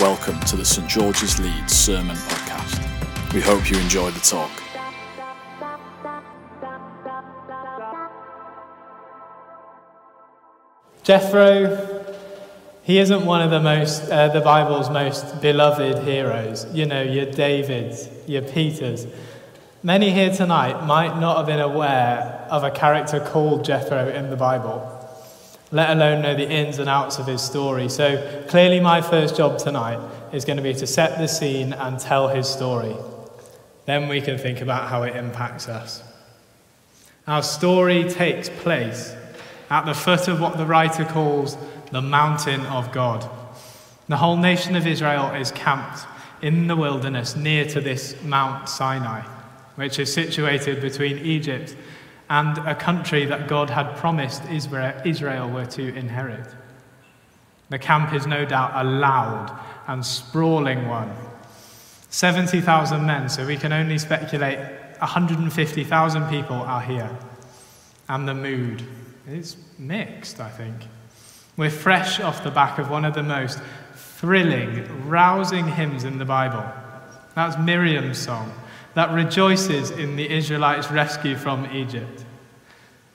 Welcome to the St. George's Leeds Sermon Podcast. We hope you enjoy the talk. Jethro, he isn't one of the Bible's most beloved heroes. You know, your Davids, your Peters. Many here tonight might not have been aware of a character called Jethro in the Bible, let alone know the ins and outs of his story. So clearly my first job tonight is going to be to set the scene and tell his story. Then we can think about how it impacts us. Our story takes place at the foot of what the writer calls the mountain of God. The whole nation of Israel is camped in the wilderness near to this Mount Sinai, which is situated between Egypt and a country that God had promised Israel were to inherit. The camp is no doubt a loud and sprawling one. 70,000 men, so we can only speculate 150,000 people are here. And the mood is mixed, I think. We're fresh off the back of one of the most thrilling, rousing hymns in the Bible. That's Miriam's song that rejoices in the Israelites' rescue from Egypt.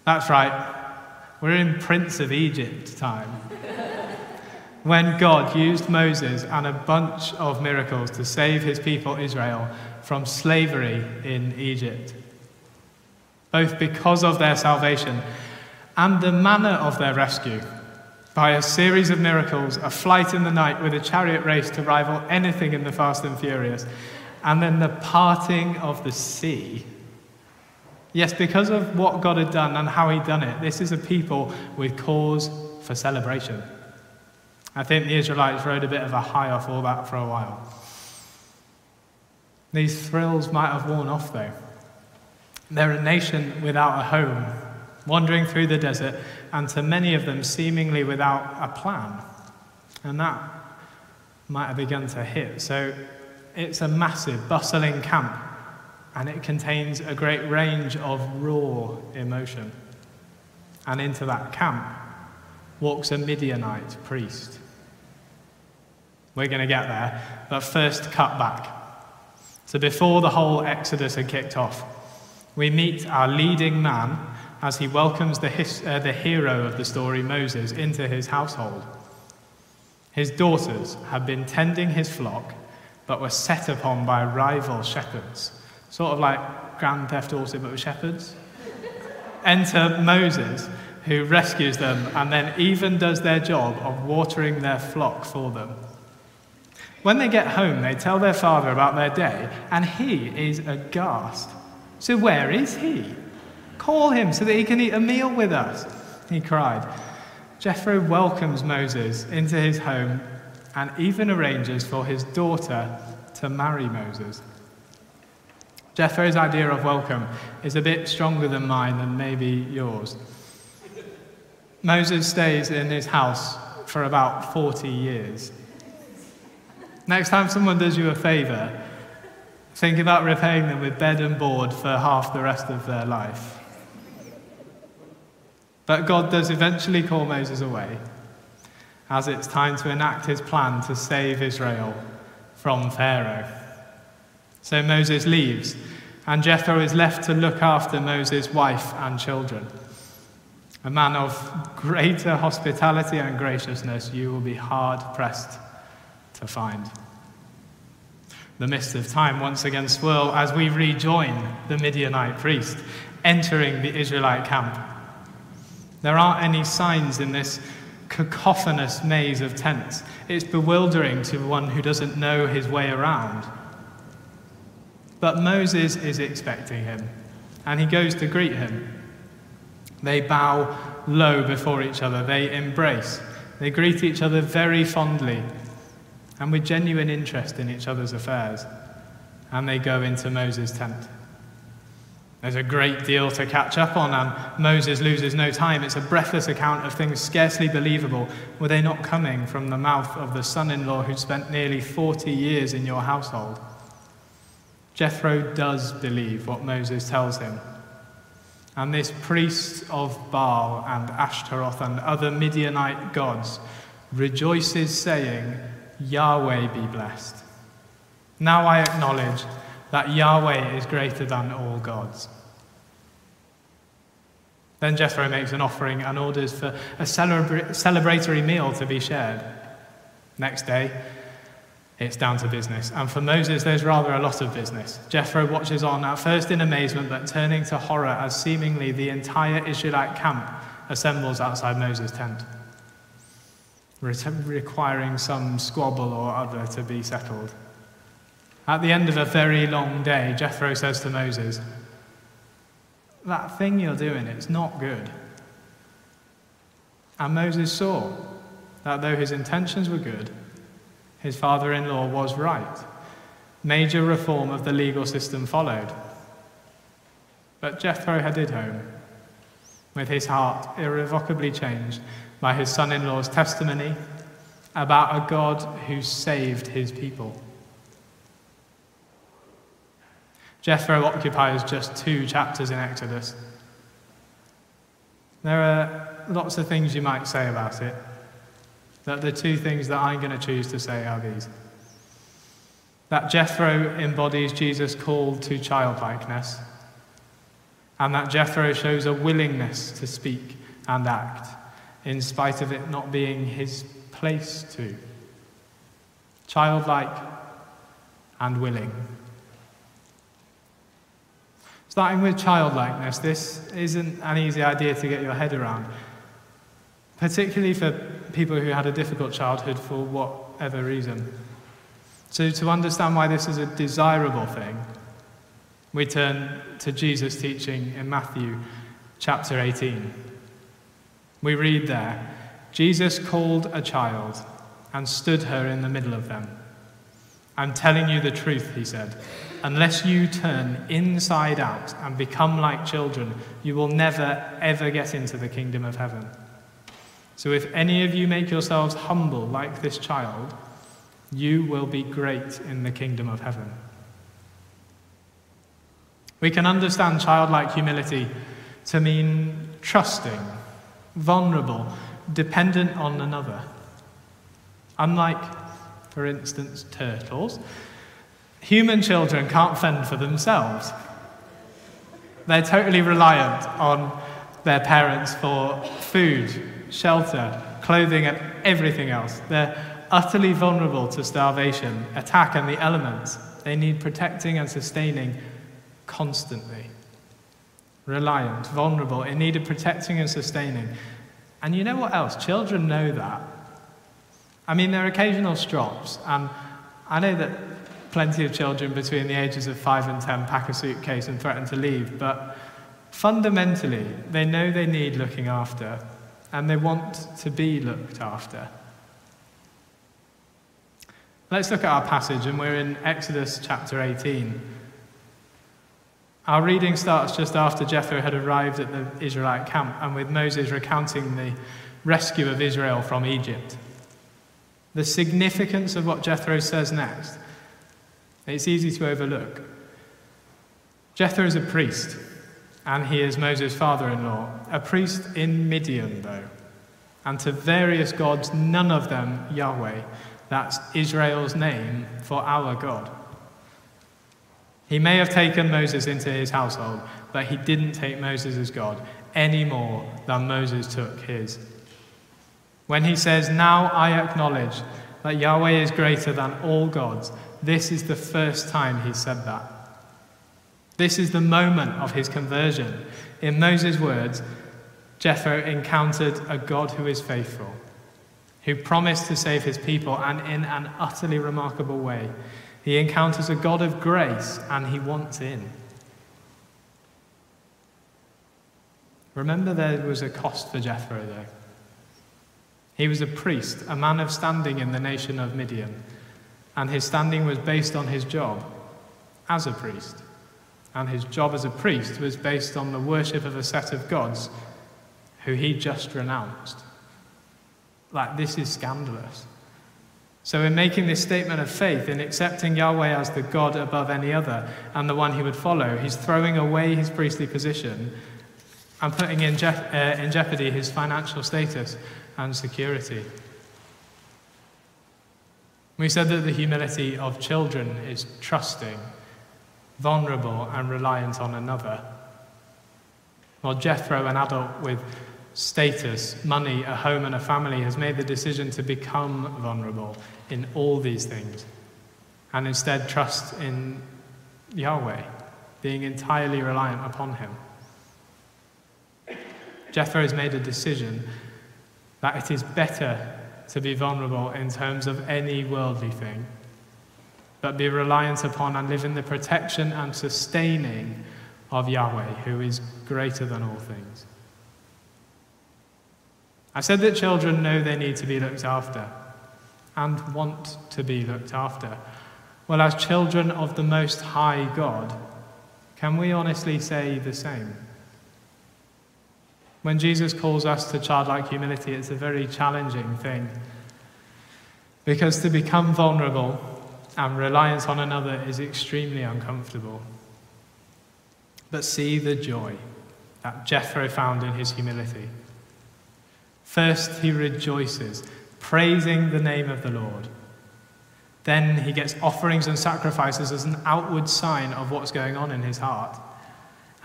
That's right, we're in Prince of Egypt time, when God used Moses and a bunch of miracles to save his people Israel from slavery in Egypt, both because of their salvation and the manner of their rescue, by a series of miracles, a flight in the night with a chariot race to rival anything in the Fast and Furious, and then the parting of the sea. Yes, because of what God had done and how he'd done it, this is a people with cause for celebration. I think the Israelites rode a bit of a high off all that for a while. These thrills might have worn off though. They're a nation without a home, wandering through the desert, and to many of them seemingly without a plan. And that might have begun to hit. So it's a massive, bustling camp, and it contains a great range of raw emotion. And into that camp walks a Midianite priest. We're going to get there, but first cut back. So before the whole Exodus had kicked off, we meet our leading man as he welcomes the hero of the story, Moses, into his household. His daughters had been tending his flock, but were set upon by rival shepherds. Sort of like Grand Theft Auto, but with shepherds. Enter Moses, who rescues them and then even does their job of watering their flock for them. When they get home, they tell their father about their day, and he is aghast. So where is he? Call him so that he can eat a meal with us, he cried. Jethro welcomes Moses into his home and even arranges for his daughter to marry Moses. Jethro's idea of welcome is a bit stronger than mine and maybe yours. Moses stays in his house for about 40 years. Next time someone does you a favor, think about repaying them with bed and board for half the rest of their life. But God does eventually call Moses away, as it's time to enact his plan to save Israel from Pharaoh. So Moses leaves, and Jethro is left to look after Moses' wife and children. A man of greater hospitality and graciousness you will be hard-pressed to find. The mists of time once again swirl as we rejoin the Midianite priest entering the Israelite camp. There aren't any signs in this cacophonous maze of tents. It's bewildering to one who doesn't know his way around. But Moses is expecting him, and he goes to greet him. They bow low before each other. They embrace. They greet each other very fondly and with genuine interest in each other's affairs. And they go into Moses' tent. There's a great deal to catch up on, and Moses loses no time. It's a breathless account of things scarcely believable. Were they not coming from the mouth of the son-in-law who'd spent nearly 40 years in your household? Jethro does believe what Moses tells him. And this priest of Baal and Ashtaroth and other Midianite gods rejoices, saying, Yahweh be blessed. Now I acknowledge that Yahweh is greater than all gods. Then Jethro makes an offering and orders for a celebratory meal to be shared. Next day, it's down to business. And for Moses, there's rather a lot of business. Jethro watches on, at first in amazement, but turning to horror as seemingly the entire Israelite camp assembles outside Moses' tent, requiring some squabble or other to be settled. At the end of a very long day, Jethro says to Moses, "That thing you're doing, it's not good." And Moses saw that though his intentions were good, his father-in-law was right. Major reform of the legal system followed. But Jethro headed home, with his heart irrevocably changed by his son-in-law's testimony about a God who saved his people. Jethro occupies just 2 chapters in Exodus. There are lots of things you might say about it, but the 2 things that I'm going to choose to say are these. That Jethro embodies Jesus' call to childlikeness, and that Jethro shows a willingness to speak and act, in spite of it not being his place to. Childlike and willing. Starting with childlikeness, this isn't an easy idea to get your head around, particularly for people who had a difficult childhood for whatever reason. So to understand why this is a desirable thing, we turn to Jesus' teaching in Matthew chapter 18. We read there, "Jesus called a child and stood her in the middle of them. I'm telling you the truth," he said, "unless you turn inside out and become like children, you will never, ever get into the kingdom of heaven. So if any of you make yourselves humble like this child, you will be great in the kingdom of heaven." We can understand childlike humility to mean trusting, vulnerable, dependent on another. Unlike, for instance, turtles, human children can't fend for themselves. They're totally reliant on their parents for food, shelter, clothing, and everything else. They're utterly vulnerable to starvation, attack, and the elements. They need protecting and sustaining constantly. Reliant, vulnerable, in need of protecting and sustaining. And you know what else? Children know that. I mean, there are occasional strops, and I know that plenty of children between the ages of 5 and 10 pack a suitcase and threaten to leave, but fundamentally, they know they need looking after, and they want to be looked after. Let's look at our passage, and we're in Exodus chapter 18. Our reading starts just after Jethro had arrived at the Israelite camp, and with Moses recounting the rescue of Israel from Egypt. The significance of what Jethro says next, it's easy to overlook. Jethro is a priest, and he is Moses' father-in-law, a priest in Midian, though, and to various gods, none of them Yahweh. That's Israel's name for our God. He may have taken Moses into his household, but he didn't take Moses as God any more than Moses took his. When he says, "Now I acknowledge that Yahweh is greater than all gods," this is the first time he said that. This is the moment of his conversion. In Moses' words, Jethro encountered a God who is faithful, who promised to save his people, and in an utterly remarkable way. He encounters a God of grace, and he wants in. Remember, there was a cost for Jethro, though. He was a priest, a man of standing in the nation of Midian, and his standing was based on his job as a priest. And his job as a priest was based on the worship of a set of gods who he just renounced. Like, this is scandalous. So in making this statement of faith, in accepting Yahweh as the God above any other and the one he would follow, he's throwing away his priestly position and putting in jeopardy his financial status and security. We said that the humility of children is trusting, vulnerable, and reliant on another. Well, Jethro, an adult with status, money, a home, and a family, has made the decision to become vulnerable in all these things and instead trust in Yahweh, being entirely reliant upon him. Jethro has made a decision that it is better to be vulnerable in terms of any worldly thing, but be reliant upon and live in the protection and sustaining of Yahweh, who is greater than all things. I said that children know they need to be looked after and want to be looked after. Well, as children of the Most High God, can we honestly say the same? When Jesus calls us to childlike humility, it's a very challenging thing, because to become vulnerable and reliant on another is extremely uncomfortable. But see the joy that Jethro found in his humility. First, he rejoices, praising the name of the Lord. Then he gets offerings and sacrifices as an outward sign of what's going on in his heart.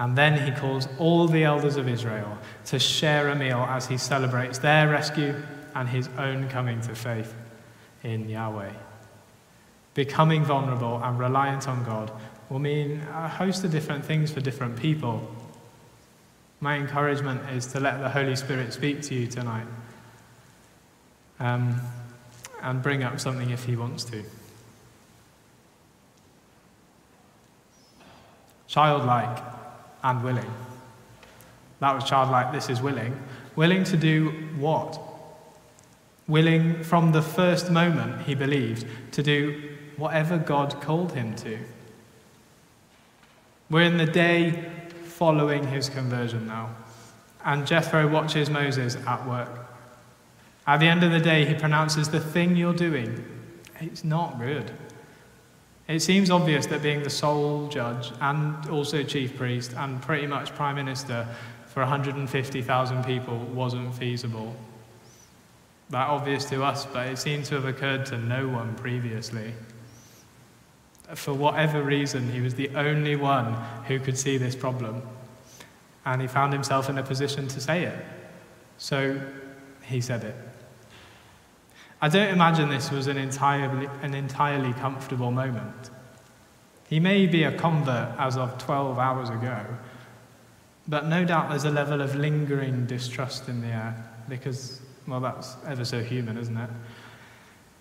And then he calls all the elders of Israel to share a meal as he celebrates their rescue and his own coming to faith in Yahweh. Becoming vulnerable and reliant on God will mean a host of different things for different people. My encouragement is to let the Holy Spirit speak to you tonight and bring up something if he wants to. Childlike and willing. That was childlike, this is willing. Willing to do what? Willing from the first moment he believed to do whatever God called him to. We're in the day following his conversion now, and Jethro watches Moses at work. At the end of the day, he pronounces, the thing you're doing, it's not good. It seems obvious that being the sole judge and also chief priest and pretty much prime minister for 150,000 people wasn't feasible. That obvious to us, but it seems to have occurred to no one previously. For whatever reason, he was the only one who could see this problem, and he found himself in a position to say it. So he said it. I don't imagine this was an entirely comfortable moment. He may be a convert as of 12 hours ago, but no doubt there's a level of lingering distrust in the air because, well, that's ever so human, isn't it?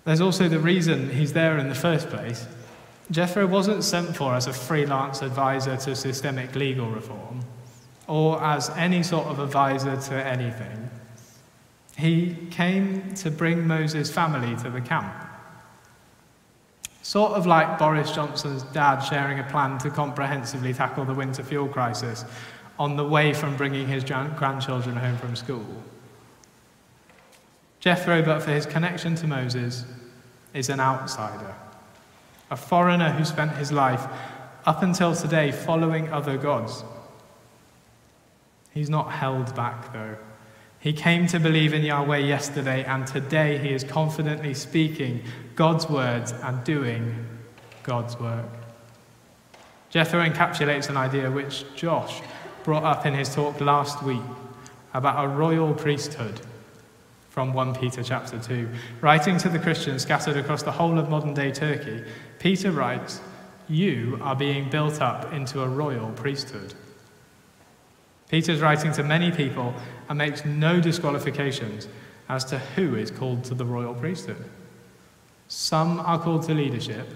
There's also the reason he's there in the first place. Jethro wasn't sent for as a freelance advisor to systemic legal reform or as any sort of advisor to anything. He came to bring Moses' family to the camp. Sort of like Boris Johnson's dad sharing a plan to comprehensively tackle the winter fuel crisis on the way from bringing his grandchildren home from school. Jethro, but for his connection to Moses, is an outsider, a foreigner who spent his life up until today following other gods. He's not held back, though. He came to believe in Yahweh yesterday, and today he is confidently speaking God's words and doing God's work. Jethro encapsulates an idea which Josh brought up in his talk last week about a royal priesthood from 1 Peter chapter 2. Writing to the Christians scattered across the whole of modern-day Turkey, Peter writes, "You are being built up into a royal priesthood." Peter's writing to many people and makes no disqualifications as to who is called to the royal priesthood. Some are called to leadership,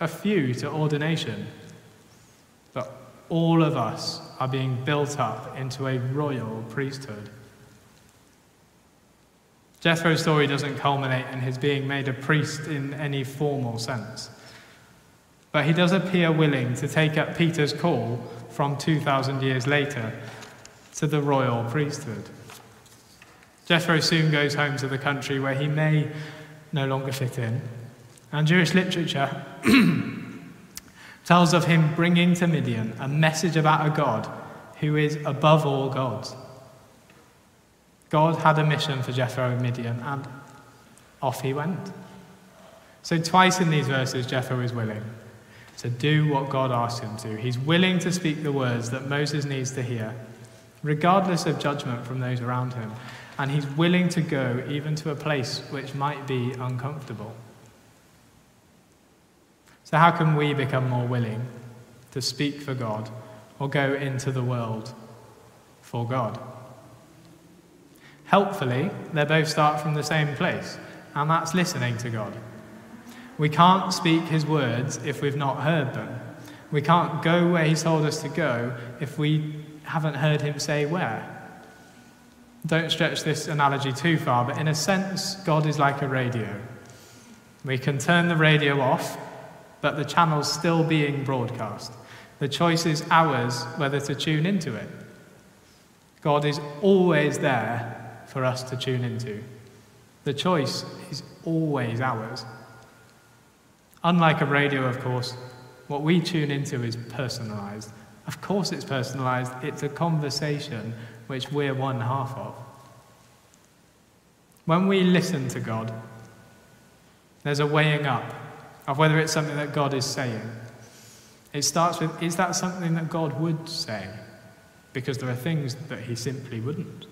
a few to ordination, but all of us are being built up into a royal priesthood. Jethro's story doesn't culminate in his being made a priest in any formal sense, but he does appear willing to take up Peter's call from 2,000 years later to the royal priesthood. Jethro soon goes home to the country where he may no longer fit in, and Jewish literature tells of him bringing to Midian a message about a God who is above all gods. God had a mission for Jethro in Midian, and off he went. So twice in these verses, Jethro is willing to do what God asks him to. He's willing to speak the words that Moses needs to hear, regardless of judgment from those around him. And he's willing to go even to a place which might be uncomfortable. So how can we become more willing to speak for God or go into the world for God? Helpfully, they both start from the same place, and that's listening to God. We can't speak his words if we've not heard them. We can't go where he's told us to go if we haven't heard him say where. Don't stretch this analogy too far, but in a sense, God is like a radio. We can turn the radio off, but the channel's still being broadcast. The choice is ours whether to tune into it. God is always there for us to tune into. The choice is always ours. Unlike a radio, of course, what we tune into is personalised. Of course it's personalised. It's a conversation which we're one half of. When we listen to God, there's a weighing up of whether it's something that God is saying. It starts with, is that something that God would say? Because there are things that he simply wouldn't.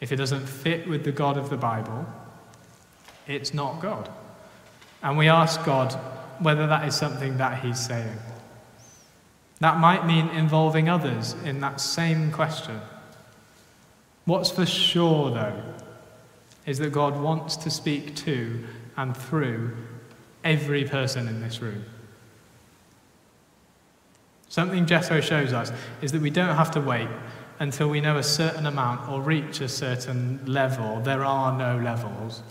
If it doesn't fit with the God of the Bible, it's not God. And we ask God whether that is something that he's saying. That might mean involving others in that same question. What's for sure, though, is that God wants to speak to and through every person in this room. Something Jethro shows us is that we don't have to wait until we know a certain amount or reach a certain level. There are no levels.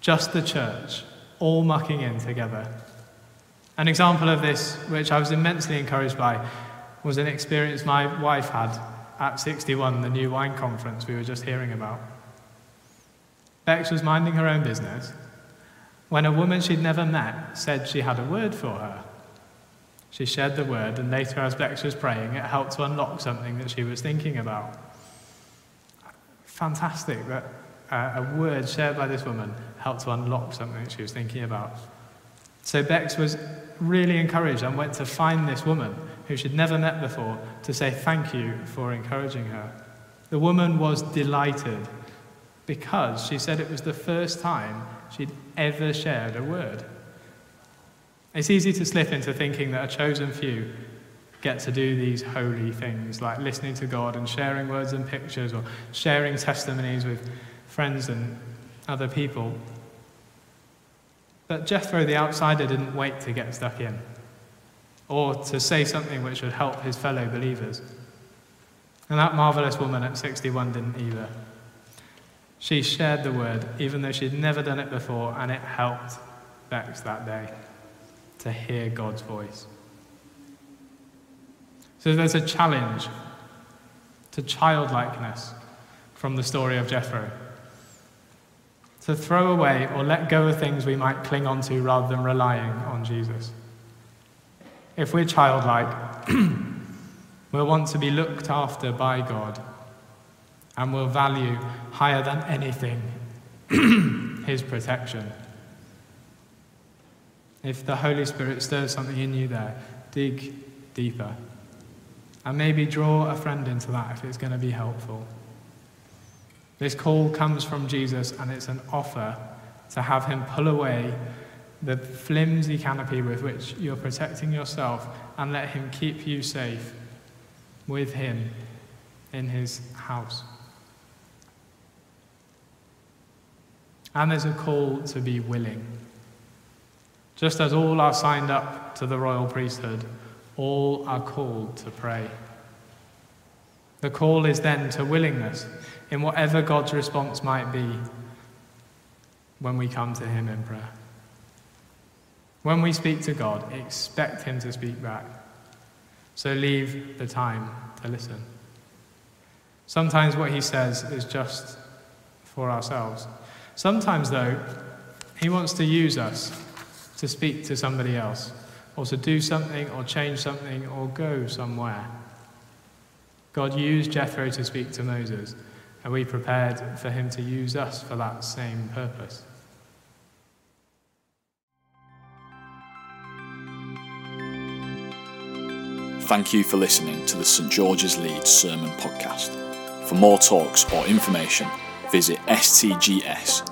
Just the church, all mucking in together. An example of this, which I was immensely encouraged by, was an experience my wife had at 61, the New Wine Conference we were just hearing about. Bex was minding her own business when a woman she'd never met said she had a word for her. She shared the word, and later, as Bex was praying, it helped to unlock something that she was thinking about. Fantastic that a word shared by this woman helped to unlock something she was thinking about. So Bex was really encouraged and went to find this woman who she'd never met before to say thank you for encouraging her. The woman was delighted because she said it was the first time she'd ever shared a word. It's easy to slip into thinking that a chosen few get to do these holy things like listening to God and sharing words and pictures or sharing testimonies with friends and other people. But Jethro, the outsider, didn't wait to get stuck in or to say something which would help his fellow believers. And that marvellous woman at 61 didn't either. She shared the word, even though she'd never done it before, and it helped Bex that day to hear God's voice. So there's a challenge to childlikeness from the story of Jethro. To throw away or let go of things we might cling onto rather than relying on Jesus. If we're childlike, we'll want to be looked after by God, and we'll value higher than anything his protection. If the Holy Spirit stirs something in you there, dig deeper. And maybe draw a friend into that if it's going to be helpful. This call comes from Jesus, and it's an offer to have him pull away the flimsy canopy with which you're protecting yourself and let him keep you safe with him in his house. And there's a call to be willing. Just as all are signed up to the royal priesthood, all are called to pray. The call is then to willingness in whatever God's response might be when we come to him in prayer. When we speak to God, expect him to speak back. So leave the time to listen. Sometimes what he says is just for ourselves. Sometimes, though, he wants to use us to speak to somebody else, or to do something, or change something, or go somewhere. God used Jethro to speak to Moses, and we prepared for him to use us for that same purpose. Thank you for listening to the St. George's Leeds Sermon Podcast. For more talks or information, visit stgs.org.uk.